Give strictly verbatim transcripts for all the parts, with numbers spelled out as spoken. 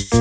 Si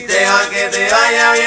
deja que te vaya bien.